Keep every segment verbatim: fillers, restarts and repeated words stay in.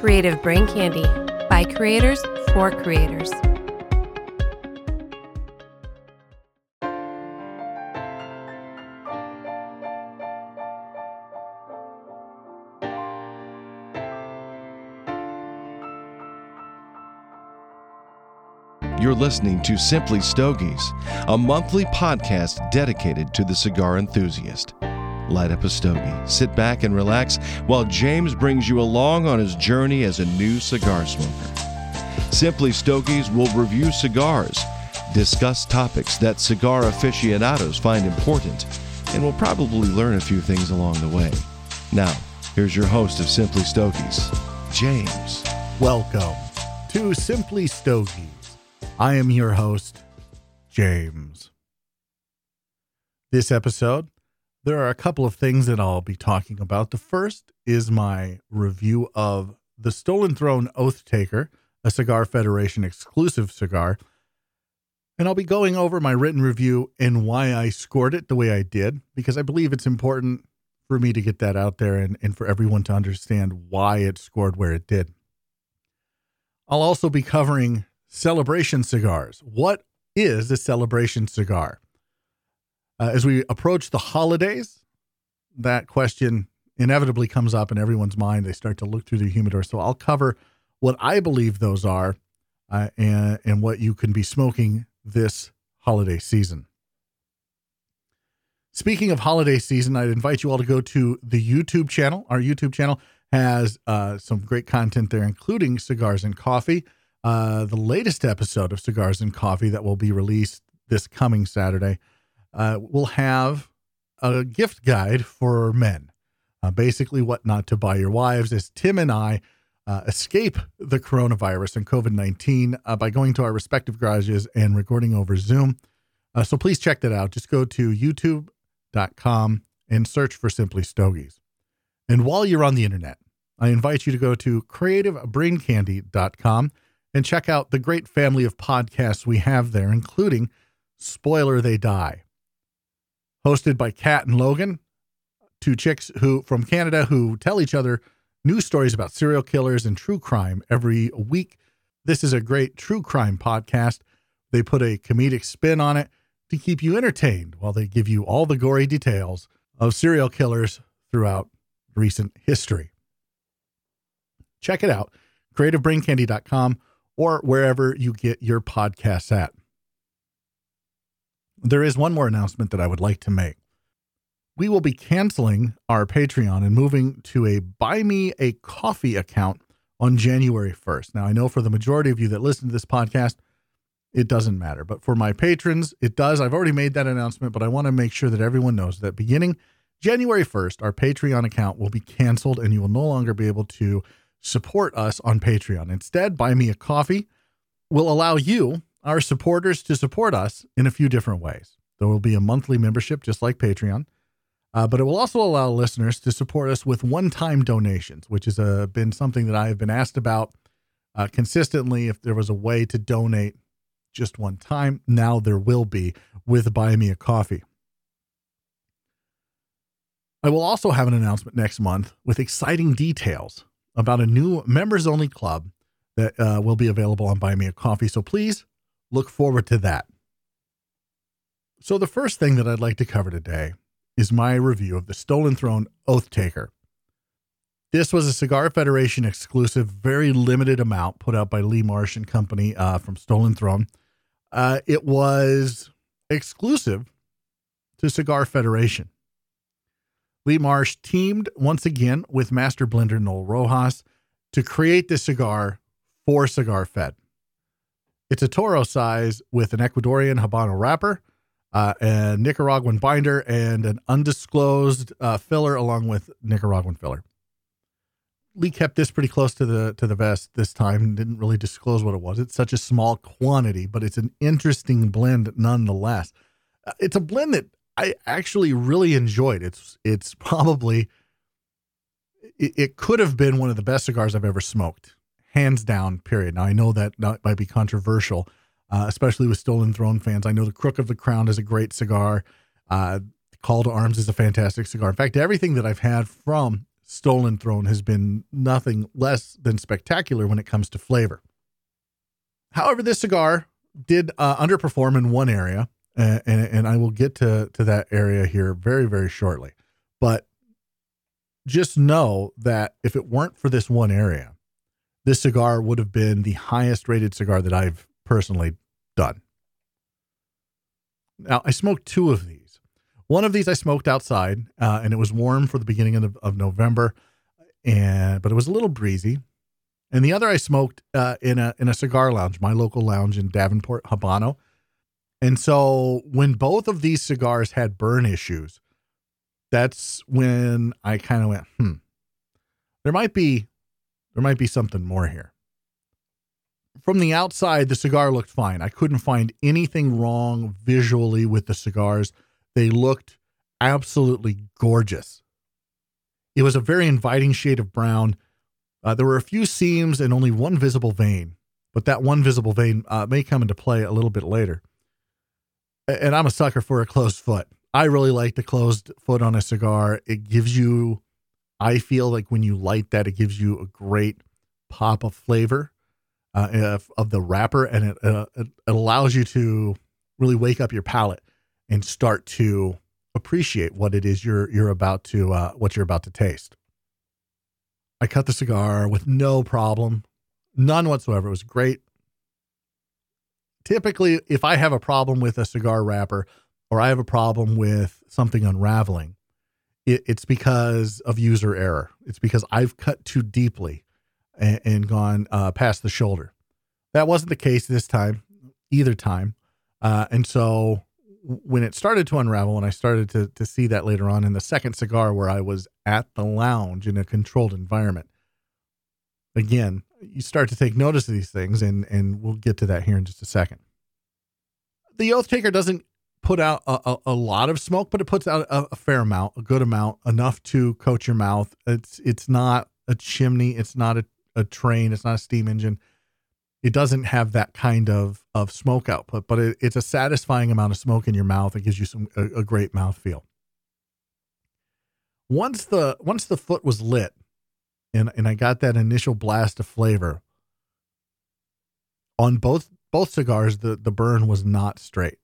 Creative Brain Candy, by creators for creators. You're listening to Simply Stogies, a monthly podcast dedicated to the cigar enthusiast. Light up a stogie, sit back and relax while James brings you along on his journey as a new cigar smoker. Simply Stogies will review cigars, discuss topics that cigar aficionados find important, and we'll probably learn a few things along the way. Now, here's your host of Simply Stogies, James. Welcome to Simply Stogies. I am your host, James. This episode, there are a couple of things that I'll be talking about. The first is my review of the Stolen Throne Oath Taker, a Cigar Federation exclusive cigar. And I'll be going over my written review and why I scored it the way I did, because I believe it's important for me to get that out there and, and for everyone to understand why it scored where it did. I'll also be covering celebration cigars. What is a celebration cigar? Uh, as we approach the holidays, that question inevitably comes up in everyone's mind. They start to look through the humidor. So I'll cover what I believe those are uh, and, and what you can be smoking this holiday season. Speaking of holiday season, I'd invite you all to go to the YouTube channel. Our YouTube channel has uh, some great content there, including Cigars and Coffee. Uh, the latest episode of Cigars and Coffee that will be released this coming Saturday uh, will have a gift guide for men. Uh, basically, what not to buy your wives as Tim and I uh, escape the coronavirus and covid nineteen uh, by going to our respective garages and recording over Zoom. Uh, so please check that out. Just go to youtube dot com and search for Simply Stogies. And while you're on the internet, I invite you to go to creative brain candy dot com and check out the great family of podcasts we have there, including Spoiler They Die, hosted by Kat and Logan, two chicks who from Canada who tell each other new stories about serial killers and true crime every week. This is a great true crime podcast. They put a comedic spin on it to keep you entertained while they give you all the gory details of serial killers throughout recent history. Check it out, creative brain candy dot com. or wherever you get your podcasts at. There is one more announcement that I would like to make. We will be canceling our Patreon and moving to a Buy Me a Coffee account on January first. Now, I know for the majority of you that listen to this podcast, it doesn't matter. But for my patrons, it does. I've already made that announcement, but I want to make sure that everyone knows that beginning January first, our Patreon account will be canceled and you will no longer be able to support us on Patreon. Instead, Buy Me a Coffee will allow you, our supporters, to support us in a few different ways. There will be a monthly membership just like Patreon, uh, but it will also allow listeners to support us with one-time donations, which has uh, been something that I have been asked about uh, consistently. If there was a way to donate just one time, now there will be with Buy Me a Coffee. I will also have an announcement next month with exciting details about a new members-only club that uh, will be available on Buy Me a Coffee. So please look forward to that. So the first thing that I'd like to cover today is my review of the Stolen Throne Oath Taker. This was a Cigar Federation exclusive, very limited amount put out by Lee Marsh and Company uh, from Stolen Throne. Uh, it was exclusive to Cigar Federation. Lee Marsh teamed once again with master blender Noel Rojas to create this cigar for Cigar Fed. It's a Toro size with an Ecuadorian Habano wrapper, uh, a Nicaraguan binder, and an undisclosed uh, filler along with Nicaraguan filler. Lee kept this pretty close to the to the vest this time and didn't really disclose what it was. It's such a small quantity, but it's an interesting blend nonetheless. Uh, it's a blend that I actually really enjoyed. It's it's probably, it, it could have been one of the best cigars I've ever smoked, hands down, period. Now, I know that might be controversial, uh, especially with Stolen Throne fans. I know the Crook of the Crown is a great cigar. Uh, Call to Arms is a fantastic cigar. In fact, everything that I've had from Stolen Throne has been nothing less than spectacular when it comes to flavor. However, this cigar did uh, underperform in one area, uh, and, and I will get to, to that area here very, very shortly. But just know that if it weren't for this one area, this cigar would have been the highest rated cigar that I've personally done. Now, I smoked two of these. One of these I smoked outside, uh, and it was warm for the beginning of, of November, and but it was a little breezy. And the other I smoked uh, in a in a cigar lounge, my local lounge in Davenport, Habano. And so when both of these cigars had burn issues, that's when I kind of went, hmm, there might be there might be something more here. From the outside, the cigar looked fine. I couldn't find anything wrong visually with the cigars. They looked absolutely gorgeous. It was a very inviting shade of brown. Uh, there were a few seams and only one visible vein, but that one visible vein uh, may come into play a little bit later. And I'm a sucker for a closed foot. I really like the closed foot on a cigar. It gives you, I feel like when you light that, it gives you a great pop of flavor uh, of the wrapper, and it, uh, it allows you to really wake up your palate and start to appreciate what it is you're you're about to uh, what you're about to taste. I cut the cigar with no problem, none whatsoever. It was great. Typically, if I have a problem with a cigar wrapper or I have a problem with something unraveling, it, it's because of user error. It's because I've cut too deeply and, and gone uh, past the shoulder. That wasn't the case this time, either time. Uh, and so when it started to unravel, and I started to, to see that later on in the second cigar where I was at the lounge in a controlled environment. Again, you start to take notice of these things, and, and we'll get to that here in just a second. The Oath Taker doesn't put out a, a, a lot of smoke, but it puts out a, a fair amount, a good amount, enough to coat your mouth. It's it's not a chimney. It's not a, a train. It's not a steam engine. It doesn't have that kind of, of smoke output, but it, it's a satisfying amount of smoke in your mouth. It gives you some a, a great mouthfeel. Once the once the foot was lit, and, and I got that initial blast of flavor, on both both cigars, the, the burn was not straight.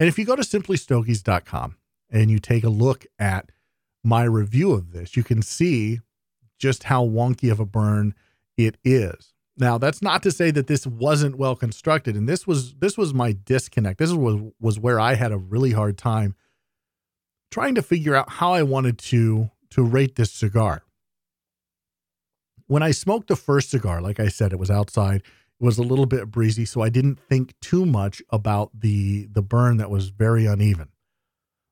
And if you go to simply stogies dot com and you take a look at my review of this, you can see just how wonky of a burn it is. Now, that's not to say that this wasn't well constructed, and this was this was my disconnect. This was was where I had a really hard time trying to figure out how I wanted to to rate this cigar. When I smoked the first cigar, like I said, it was outside, it was a little bit breezy, so I didn't think too much about the the burn that was very uneven.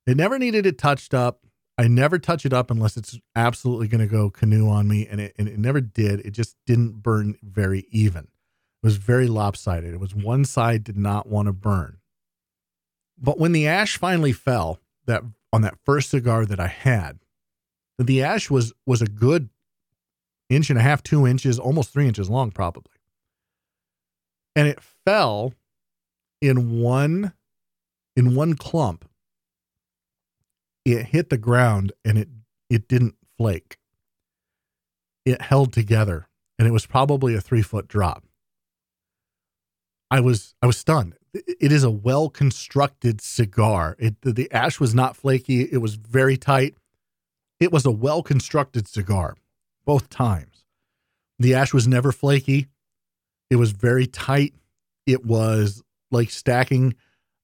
It never needed it touched up. I never touch it up unless it's absolutely going to go canoe on me, and it, and it never did. It just didn't burn very even. It was very lopsided. It was one side did not want to burn. But when the ash finally fell that on that first cigar that I had, the ash was was a good inch and a half, two inches, almost three inches long probably. And it fell in one in one clump. It hit the ground and it, it didn't flake. It held together, and it was probably a three foot drop. I was, I was stunned. It is a well-constructed cigar. It, the, the ash was not flaky. It was very tight. It was a well-constructed cigar both times. The ash was never flaky. It was very tight. It was like stacking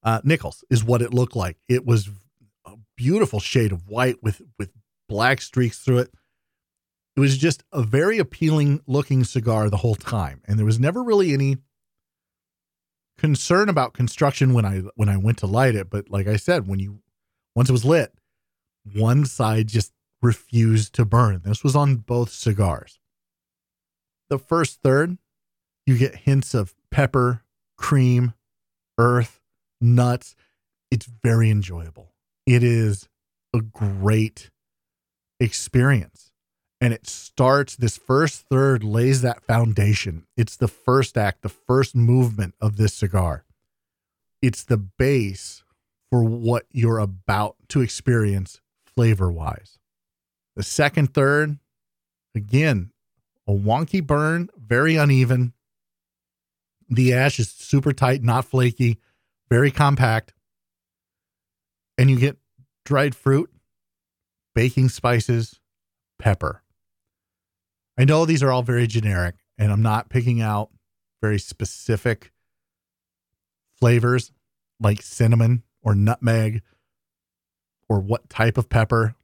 uh, nickels is what it looked like. It was beautiful shade of white with, with black streaks through it. It was just a very appealing looking cigar the whole time. And there was never really any concern about construction when I, when I went to light it. But like I said, when you, once it was lit, one side just refused to burn. This was on both cigars. The first third, you get hints of pepper, cream, earth, nuts. It's very enjoyable. It is a great experience, and it starts, this first third lays that foundation. It's the first act, the first movement of this cigar. It's the base for what you're about to experience flavor-wise. The second third Again, a wonky burn, very uneven. The ash is super tight, not flaky, very compact. And you get dried fruit, baking spices, pepper. I know these are all very generic, and I'm not picking out very specific flavors like cinnamon or nutmeg or what type of pepper.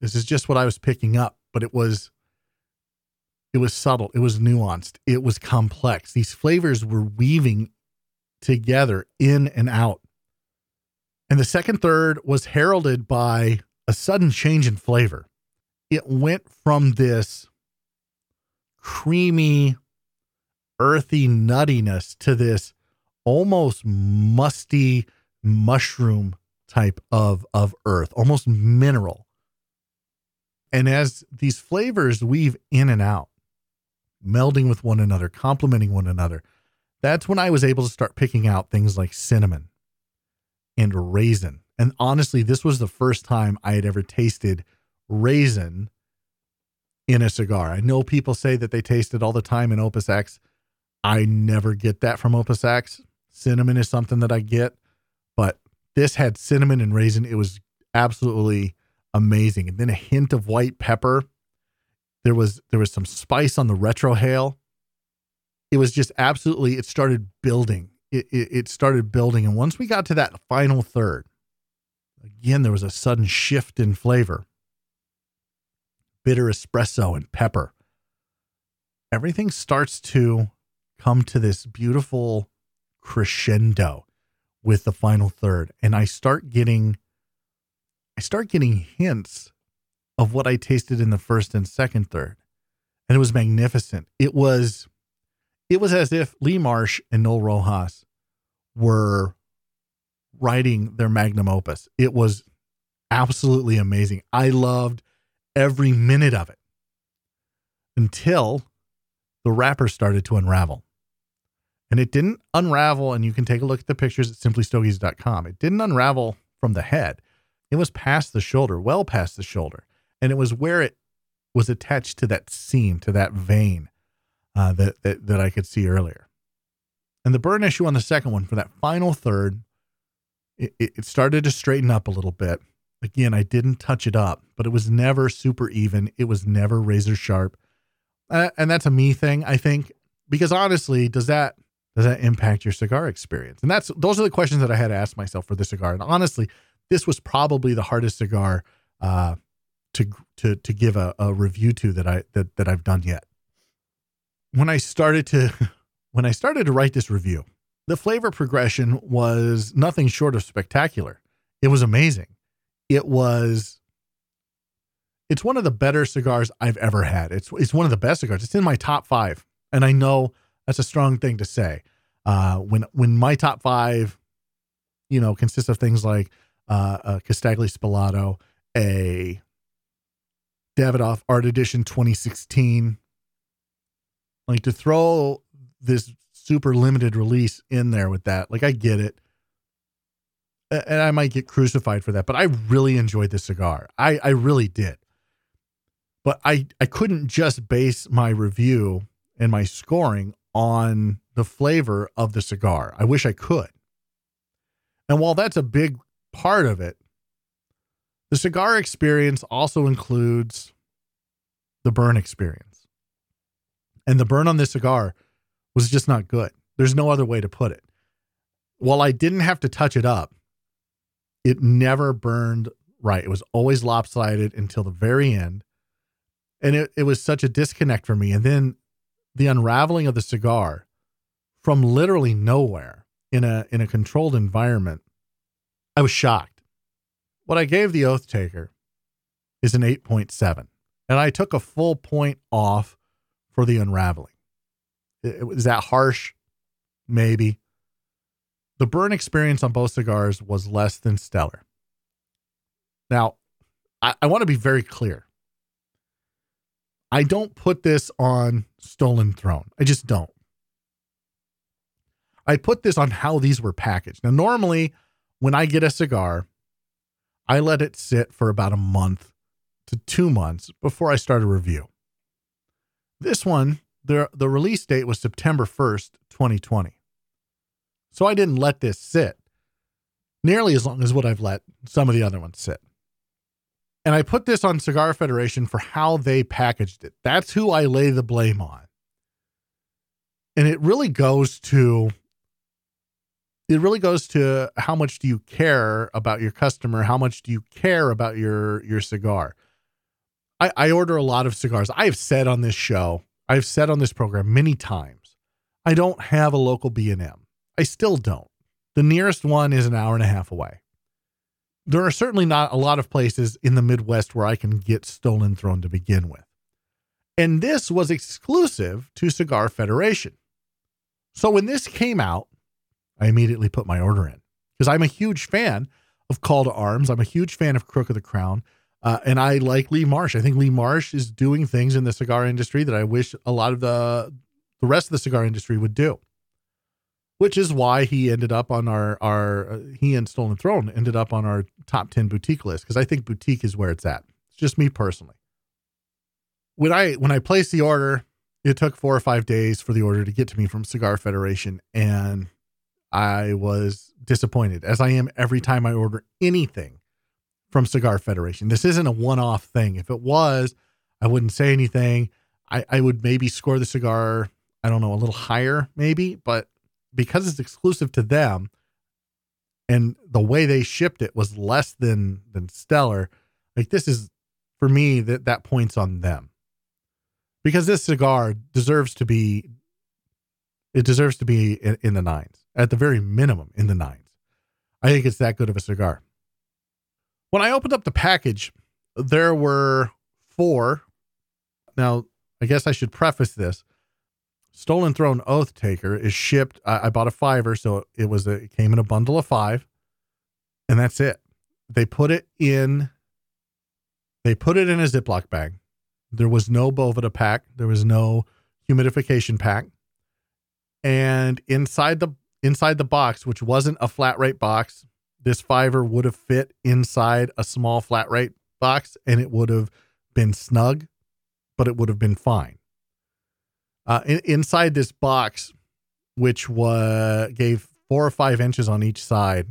This is just what I was picking up, but it was it was subtle, it was nuanced, it was complex. These flavors were weaving together in and out. And the second third was heralded by a sudden change in flavor. It went from this creamy, earthy nuttiness to this almost musty mushroom type of, of earth, almost mineral. And as these flavors weave in and out, melding with one another, complementing one another, that's when I was able to start picking out things like cinnamon and raisin. And honestly, this was the first time I had ever tasted raisin in a cigar. I know people say that they taste it all the time in Opus X. I never get that from Opus X. Cinnamon is something that I get, but this had cinnamon and raisin. It was absolutely amazing. And then a hint of white pepper. There was, there was some spice on the retrohale. It was just absolutely, it started building. It, it, it started building. And once we got to that final third, again, there was a sudden shift in flavor. Bitter espresso and pepper. Everything starts to come to this beautiful crescendo with the final third. And I start getting, I start getting hints of what I tasted in the first and second third. And it was magnificent. It was, it was as if Lee Marsh and Noel Rojas were writing their magnum opus. It was absolutely amazing. I loved every minute of it until the wrapper started to unravel. And it didn't unravel, and you can take a look at the pictures at simply stogies dot com. It didn't unravel from the head. It was past the shoulder, well past the shoulder. And it was where it was attached to that seam, to that vein uh, that, that, that I could see earlier. And the burn issue on the second one, for that final third, it, it started to straighten up a little bit. Again, I didn't touch it up, but it was never super even. It was never razor sharp. Uh, and that's a me thing, I think, because honestly, does that, Does that impact your cigar experience? And that's, those are the questions that I had to ask myself for this cigar. And honestly, this was probably the hardest cigar uh, to, to, to give a, a review to that I, that, that I've done yet. When I started to, when I started to write this review, the flavor progression was nothing short of spectacular. It was amazing. It was, it's one of the better cigars I've ever had. It's, it's one of the best cigars. It's in my top five. And I know that's a strong thing to say. Uh, when when my top five, you know, consists of things like uh, a Casdagli Spalato, a Davidoff Art Edition twenty sixteen. Like, to throw this super limited release in there with that, like, I get it. And I might get crucified for that, but I really enjoyed this cigar. I, I really did. But I, I couldn't just base my review and my scoring on the flavor of the cigar. I wish I could. And while that's a big part of it, the cigar experience also includes the burn experience. And the burn on this cigar was just not good. There's no other way to put it. While I didn't have to touch it up, it never burned right. It was always lopsided until the very end. And it, it was such a disconnect for me. And then the unraveling of the cigar from literally nowhere in a, in a controlled environment, I was shocked. What I gave the Oath Taker is an eight point seven, and I took a full point off for the unraveling. Is that harsh? Maybe. The burn experience on both cigars was less than stellar. Now, I, I want to be very clear. I don't put this on Stolen Throne. I just don't. I put this on how these were packaged. Now, normally when I get a cigar, I let it sit for about a month to two months before I start a review. This one, the, the release date was September first, twenty twenty. So I didn't let this sit nearly as long as what I've let some of the other ones sit. And I put this on Cigar Federation for how they packaged it. That's who I lay the blame on. And it really goes to, it really goes to how much do you care about your customer? How much do you care about your, your cigar? I, I order a lot of cigars. I've said on this show, I've said on this program many times, I don't have a local B and M. I still don't. The nearest one is an hour and a half away. There are certainly not a lot of places in the Midwest where I can get Stolen Throne to begin with. And this was exclusive to Cigar Federation. So when this came out, I immediately put my order in because I'm a huge fan of Call to Arms. I'm a huge fan of Crook of the Crown. Uh, and I like Lee Marsh. I think Lee Marsh is doing things in the cigar industry that I wish a lot of the, the rest of the cigar industry would do, which is why he ended up on our, our, he and Stolen Throne ended up on our top ten boutique list. Cause I think boutique is where it's at. It's just me personally. When I, when I placed the order, it took four or five days for the order to get to me from Cigar Federation. And I was disappointed, as I am every time I order anything from Cigar Federation. This isn't a one-off thing. If it was, I wouldn't say anything. I, I would maybe score the cigar, I don't know, a little higher maybe, but because it's exclusive to them and the way they shipped it was less than, than stellar. Like this is for me that that points on them because this cigar deserves to be, it deserves to be in, in the nines at the very minimum in the nines. I think it's that good of a cigar. When I opened up the package, there were four. Now I guess I should preface this. Stolen Throne Oath Taker is shipped. I, I bought a fiver, so it was a, it came in a bundle of five, and that's it. They put it in. They put it in a Ziploc bag. There was no Boveda pack. There was no humidification pack. And inside the inside the box, which wasn't a flat rate box, this fiver would have fit inside a small flat rate box, and it would have been snug, but it would have been fine. Uh, in, inside this box, which was gave four or five inches on each side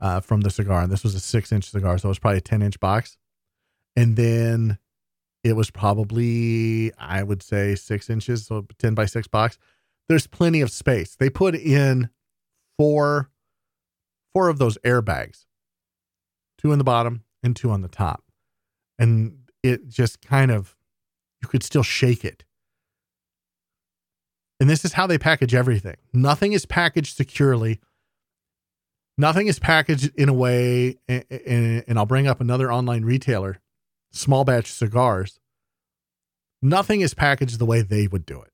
uh, from the cigar, and this was a six-inch cigar, so it was probably a ten-inch box. And then it was probably, I would say, six inches, so ten by six box. There's plenty of space. They put in four, four of those airbags, two in the bottom and two on the top, and it just kind of, you could still shake it. And this is how they package everything. Nothing is packaged securely. Nothing is packaged in a way, and, and, and I'll bring up another online retailer, Small Batch Cigars. Nothing is packaged the way they would do it.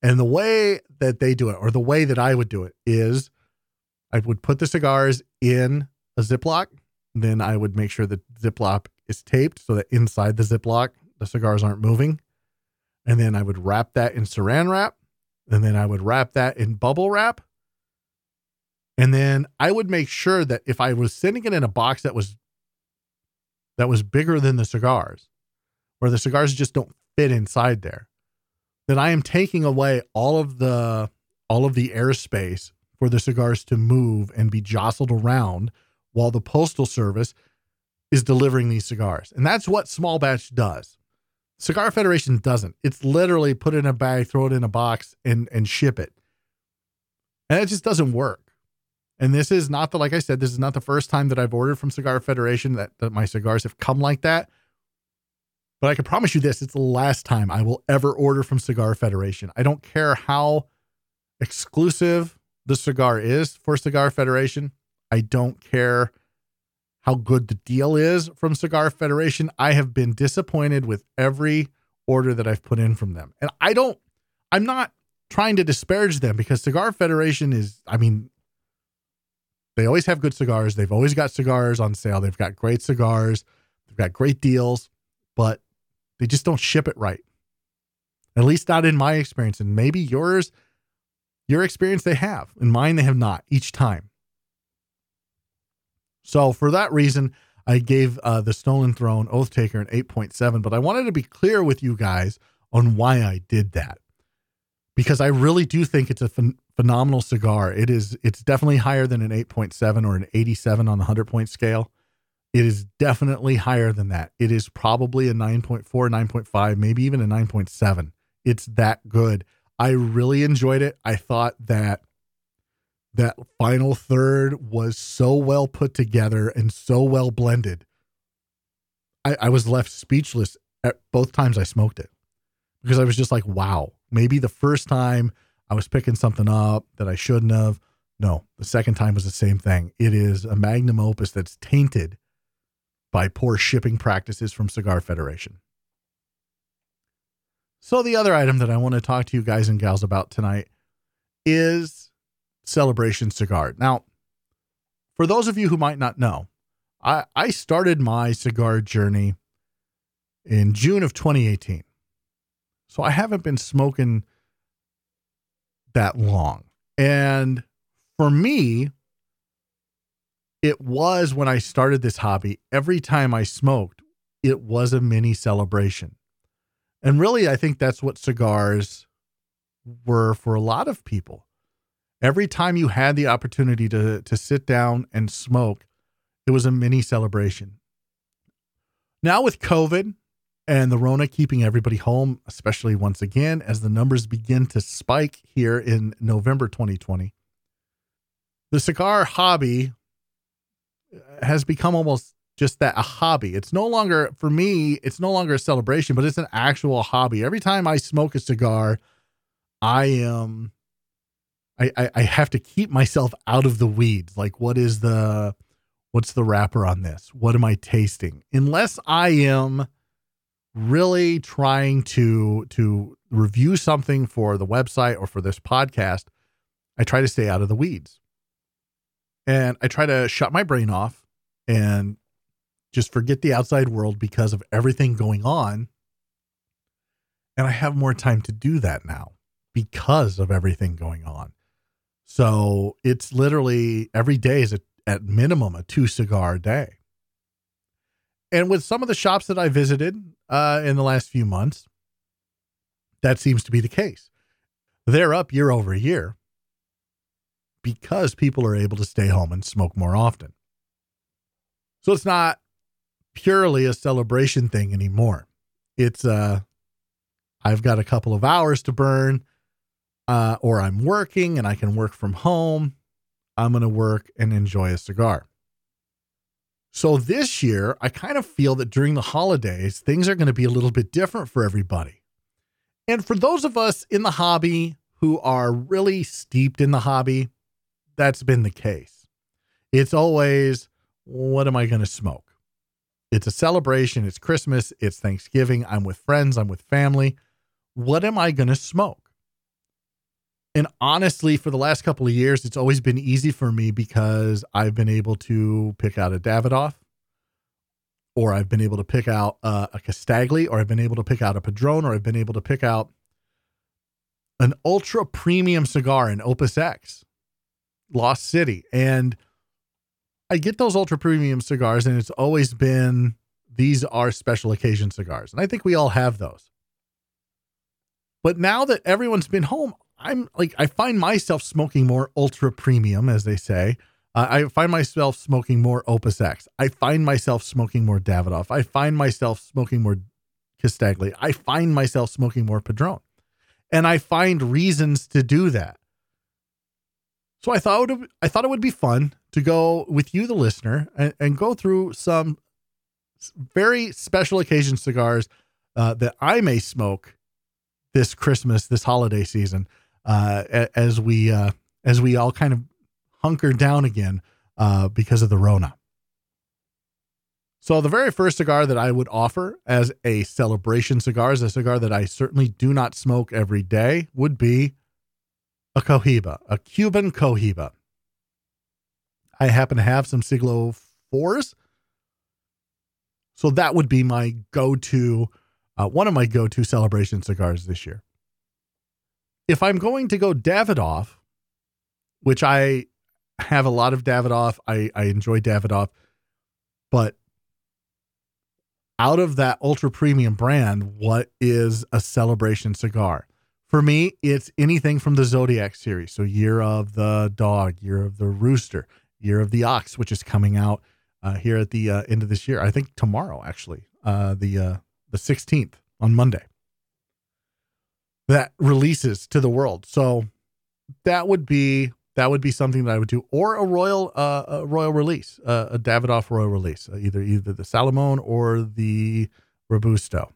And the way that they do it, or the way that I would do it, is I would put the cigars in a Ziploc. Then I would make sure the Ziploc is taped so that inside the Ziploc, the cigars aren't moving. And then I would wrap that in Saran wrap. And then I would wrap that in bubble wrap. And then I would make sure that if I was sending it in a box that was, that was bigger than the cigars, where the cigars just don't fit inside there, then I am taking away all of the, all of the airspace for the cigars to move and be jostled around while the Postal Service is delivering these cigars. And that's what Small Batch does. Cigar Federation doesn't. It's literally put it in a bag, throw it in a box, and, and ship it. And it just doesn't work. And this is not the, like I said, this is not the first time that I've ordered from Cigar Federation that, that my cigars have come like that. But I can promise you this, it's the last time I will ever order from Cigar Federation. I don't care how exclusive the cigar is for Cigar Federation. I don't care how good the deal is from Cigar Federation. I have been disappointed with every order that I've put in from them. And I don't, I'm not trying to disparage them, because Cigar Federation is, I mean, they always have good cigars. They've always got cigars on sale. They've got great cigars. They've got great deals, but they just don't ship it right. At least not in my experience. And maybe yours, your experience they have. In mine, they have not each time. So for that reason, I gave uh, the Stolen Throne Oath Taker an eight point seven, but I wanted to be clear with you guys on why I did that, because I really do think it's a ph- phenomenal cigar. It is, it's definitely higher than an eight point seven or an eighty-seven on the one hundred point scale. It is definitely higher than that. It is probably a nine point four, nine point five, maybe even a nine point seven. It's that good. I really enjoyed it. I thought that that final third was so well put together and so well blended. I, I was left speechless at both times I smoked it, because I was just like, wow, maybe the first time I was picking something up that I shouldn't have. No, the second time was the same thing. It is a magnum opus that's tainted by poor shipping practices from Cigar Federation. So the other item that I want to talk to you guys and gals about tonight is Celebration Cigar. Now, for those of you who might not know, I, I started my cigar journey in June of twenty eighteen. So I haven't been smoking that long. And for me, it was, when I started this hobby, every time I smoked, it was a mini celebration. And really, I think that's what cigars were for a lot of people. Every time you had the opportunity to, to sit down and smoke, it was a mini celebration. Now with COVID and the Rona keeping everybody home, especially once again, as the numbers begin to spike here in November twenty twenty, the cigar hobby has become almost just that, a hobby. It's no longer, for me, it's no longer a celebration, but it's an actual hobby. Every time I smoke a cigar, I am, I, I, I have to keep myself out of the weeds. Like, what is the, what's the wrapper on this? What am I tasting? Unless I am really trying to, to review something for the website or for this podcast, I try to stay out of the weeds. And I try to shut my brain off and just forget the outside world because of everything going on. And I have more time to do that now because of everything going on. So it's literally every day is a, at minimum a two cigar day. And with some of the shops that I visited uh, in the last few months, that seems to be the case. They're up year over year because people are able to stay home and smoke more often. So it's not purely a celebration thing anymore. It's uh, I've got a couple of hours to burn, uh, or I'm working and I can work from home. I'm going to work and enjoy a cigar. So this year, I kind of feel that during the holidays, things are going to be a little bit different for everybody. And for those of us in the hobby who are really steeped in the hobby, that's been the case. It's always, what am I going to smoke? It's a celebration. It's Christmas. It's Thanksgiving. I'm with friends. I'm with family. What am I going to smoke? And honestly, for the last couple of years, it's always been easy for me because I've been able to pick out a Davidoff, or I've been able to pick out uh, a Casdagli, or I've been able to pick out a Padron, or I've been able to pick out an ultra premium cigar, an Opus X, Lost City. And I get those ultra premium cigars, and it's always been, these are special occasion cigars. And I think we all have those. But now that everyone's been home, I'm like, I find myself smoking more ultra premium, as they say. Uh, I find myself smoking more Opus X. I find myself smoking more Davidoff. I find myself smoking more Casdagli. I find myself smoking more Padron. And I find reasons to do that. So I thought it would, I thought it would be fun to go with you, the listener, and, and go through some very special occasion cigars uh, that I may smoke this Christmas, this holiday season, uh, as we uh, as we all kind of hunker down again uh, because of the Rona. So the very first cigar that I would offer as a celebration cigar, is a cigar that I certainly do not smoke every day, would be a Cohiba, a Cuban Cohiba. I happen to have some Siglo fours. So that would be my go-to, uh, one of my go-to celebration cigars this year. If I'm going to go Davidoff, which I have a lot of Davidoff, I, I enjoy Davidoff, but out of that ultra premium brand, what is a celebration cigar? For me, it's anything from the Zodiac series. So Year of the Dog, Year of the Rooster, Year of the Ox, which is coming out uh, here at the uh, end of this year. I think tomorrow, actually, uh, the uh, the sixteenth on Monday. That releases to the world. So that would be that would be something that I would do, or a royal uh, a royal release, uh, a Davidoff Royal Release, uh, either either the Salomon or the Robusto.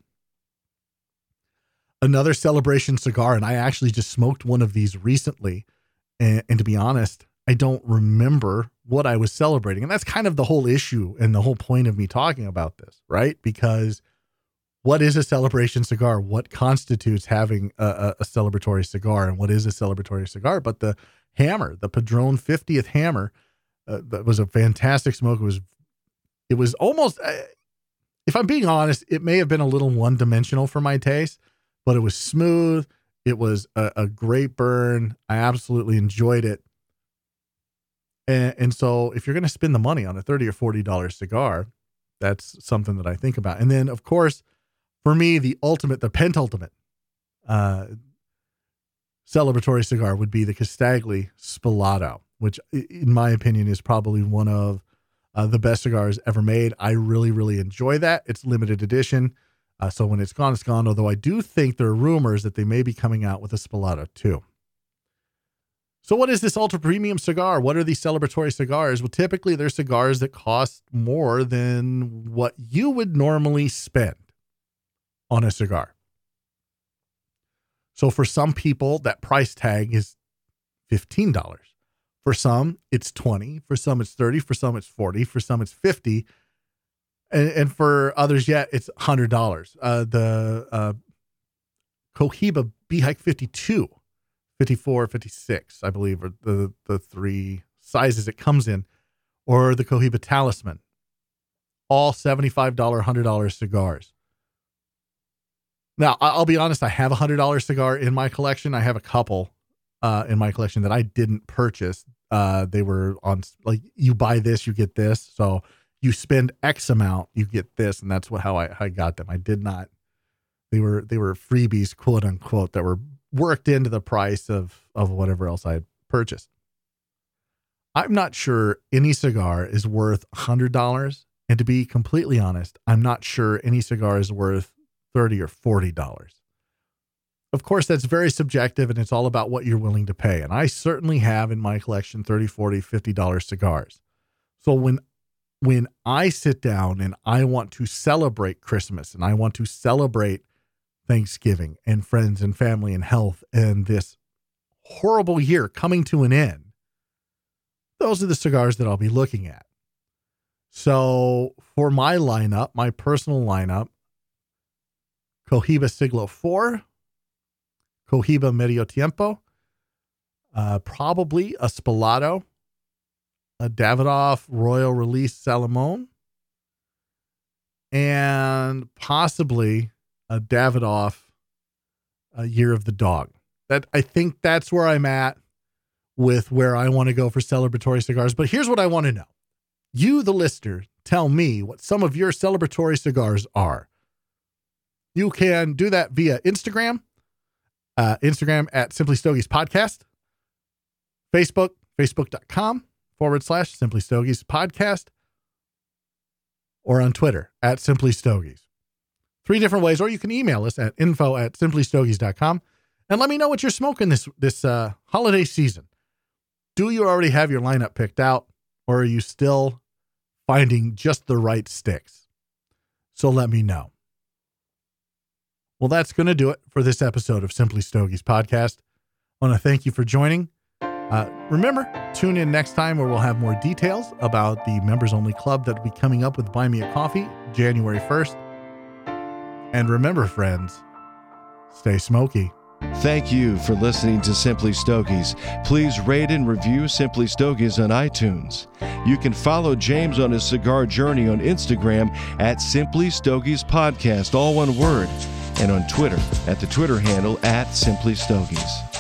Another celebration cigar, and I actually just smoked one of these recently, and, and to be honest, I don't remember what I was celebrating, and that's kind of the whole issue and the whole point of me talking about this, right? Because what is a celebration cigar? What constitutes having a, a celebratory cigar, and what is a celebratory cigar? But the hammer, the Padron fiftieth hammer, uh, that was a fantastic smoke. It was, it was almost, if I'm being honest, it may have been a little one-dimensional for my taste, but it was smooth. It was a, a great burn. I absolutely enjoyed it. And, and so if you're going to spend the money on a thirty dollars or forty dollars cigar, that's something that I think about. And then, of course, for me, the ultimate, the pentultimate uh, celebratory cigar would be the Casdagli Spalato, which in my opinion is probably one of uh, the best cigars ever made. I really, really enjoy that. It's limited edition. Uh, so when it's gone, it's gone. Although I do think there are rumors that they may be coming out with a Spalato too. So what is this ultra premium cigar? What are these celebratory cigars? Well, typically they're cigars that cost more than what you would normally spend on a cigar. So for some people, that price tag is fifteen dollars. For some, it's twenty dollars. For some, it's thirty dollars. For some, it's forty dollars. For some, it's fifty dollars. And, and for others yet, it's one hundred dollars. Uh, the uh, Cohiba Behike fifty-two, fifty-four, fifty-six, I believe, are the, the three sizes it comes in, or the Cohiba Talisman, all seventy-five dollars, one hundred dollars cigars. Now, I'll be honest, I have a one hundred dollars cigar in my collection. I have a couple uh, in my collection that I didn't purchase. Uh, they were on, like, you buy this, you get this. So you spend X amount, you get this. And that's what how I, how I got them. I did not. They were they were freebies, quote unquote, that were worked into the price of, of whatever else I had purchased. I'm not sure any cigar is worth one hundred dollars. And to be completely honest, I'm not sure any cigar is worth thirty dollars or forty dollars. Of course, that's very subjective, and it's all about what you're willing to pay. And I certainly have in my collection thirty dollars, forty dollars, fifty dollars cigars. So when when I sit down and I want to celebrate Christmas, and I want to celebrate Thanksgiving and friends and family and health and this horrible year coming to an end, those are the cigars that I'll be looking at. So for my lineup, my personal lineup, Cohiba Siglo four, Cohiba Medio Tiempo, uh, probably a Spalato, a Davidoff Royal Release Salomon, and possibly a Davidoff a Year of the Dog. That I think that's where I'm at with where I want to go for celebratory cigars. But here's what I want to know. You, the listener, tell me what some of your celebratory cigars are. You can do that via Instagram, uh, Instagram at Simply Stogies Podcast, Facebook, facebook.com forward slash Simply Stogies Podcast, or on Twitter at Simply Stogies. Three different ways, or you can email us at info at simplystogies.com and let me know what you're smoking this, this uh, holiday season. Do you already have your lineup picked out, or are you still finding just the right sticks? So let me know. Well, that's going to do it for this episode of Simply Stogies Podcast. I want to thank you for joining. Uh, remember, tune in next time where we'll have more details about the members-only club that will be coming up with Buy Me a Coffee January first. And remember, friends, stay smoky. Thank you for listening to Simply Stogies. Please rate and review Simply Stogies on iTunes. You can follow James on his cigar journey on Instagram at Simply Stogies Podcast, all one word, and on Twitter at the Twitter handle at Simply Stogies.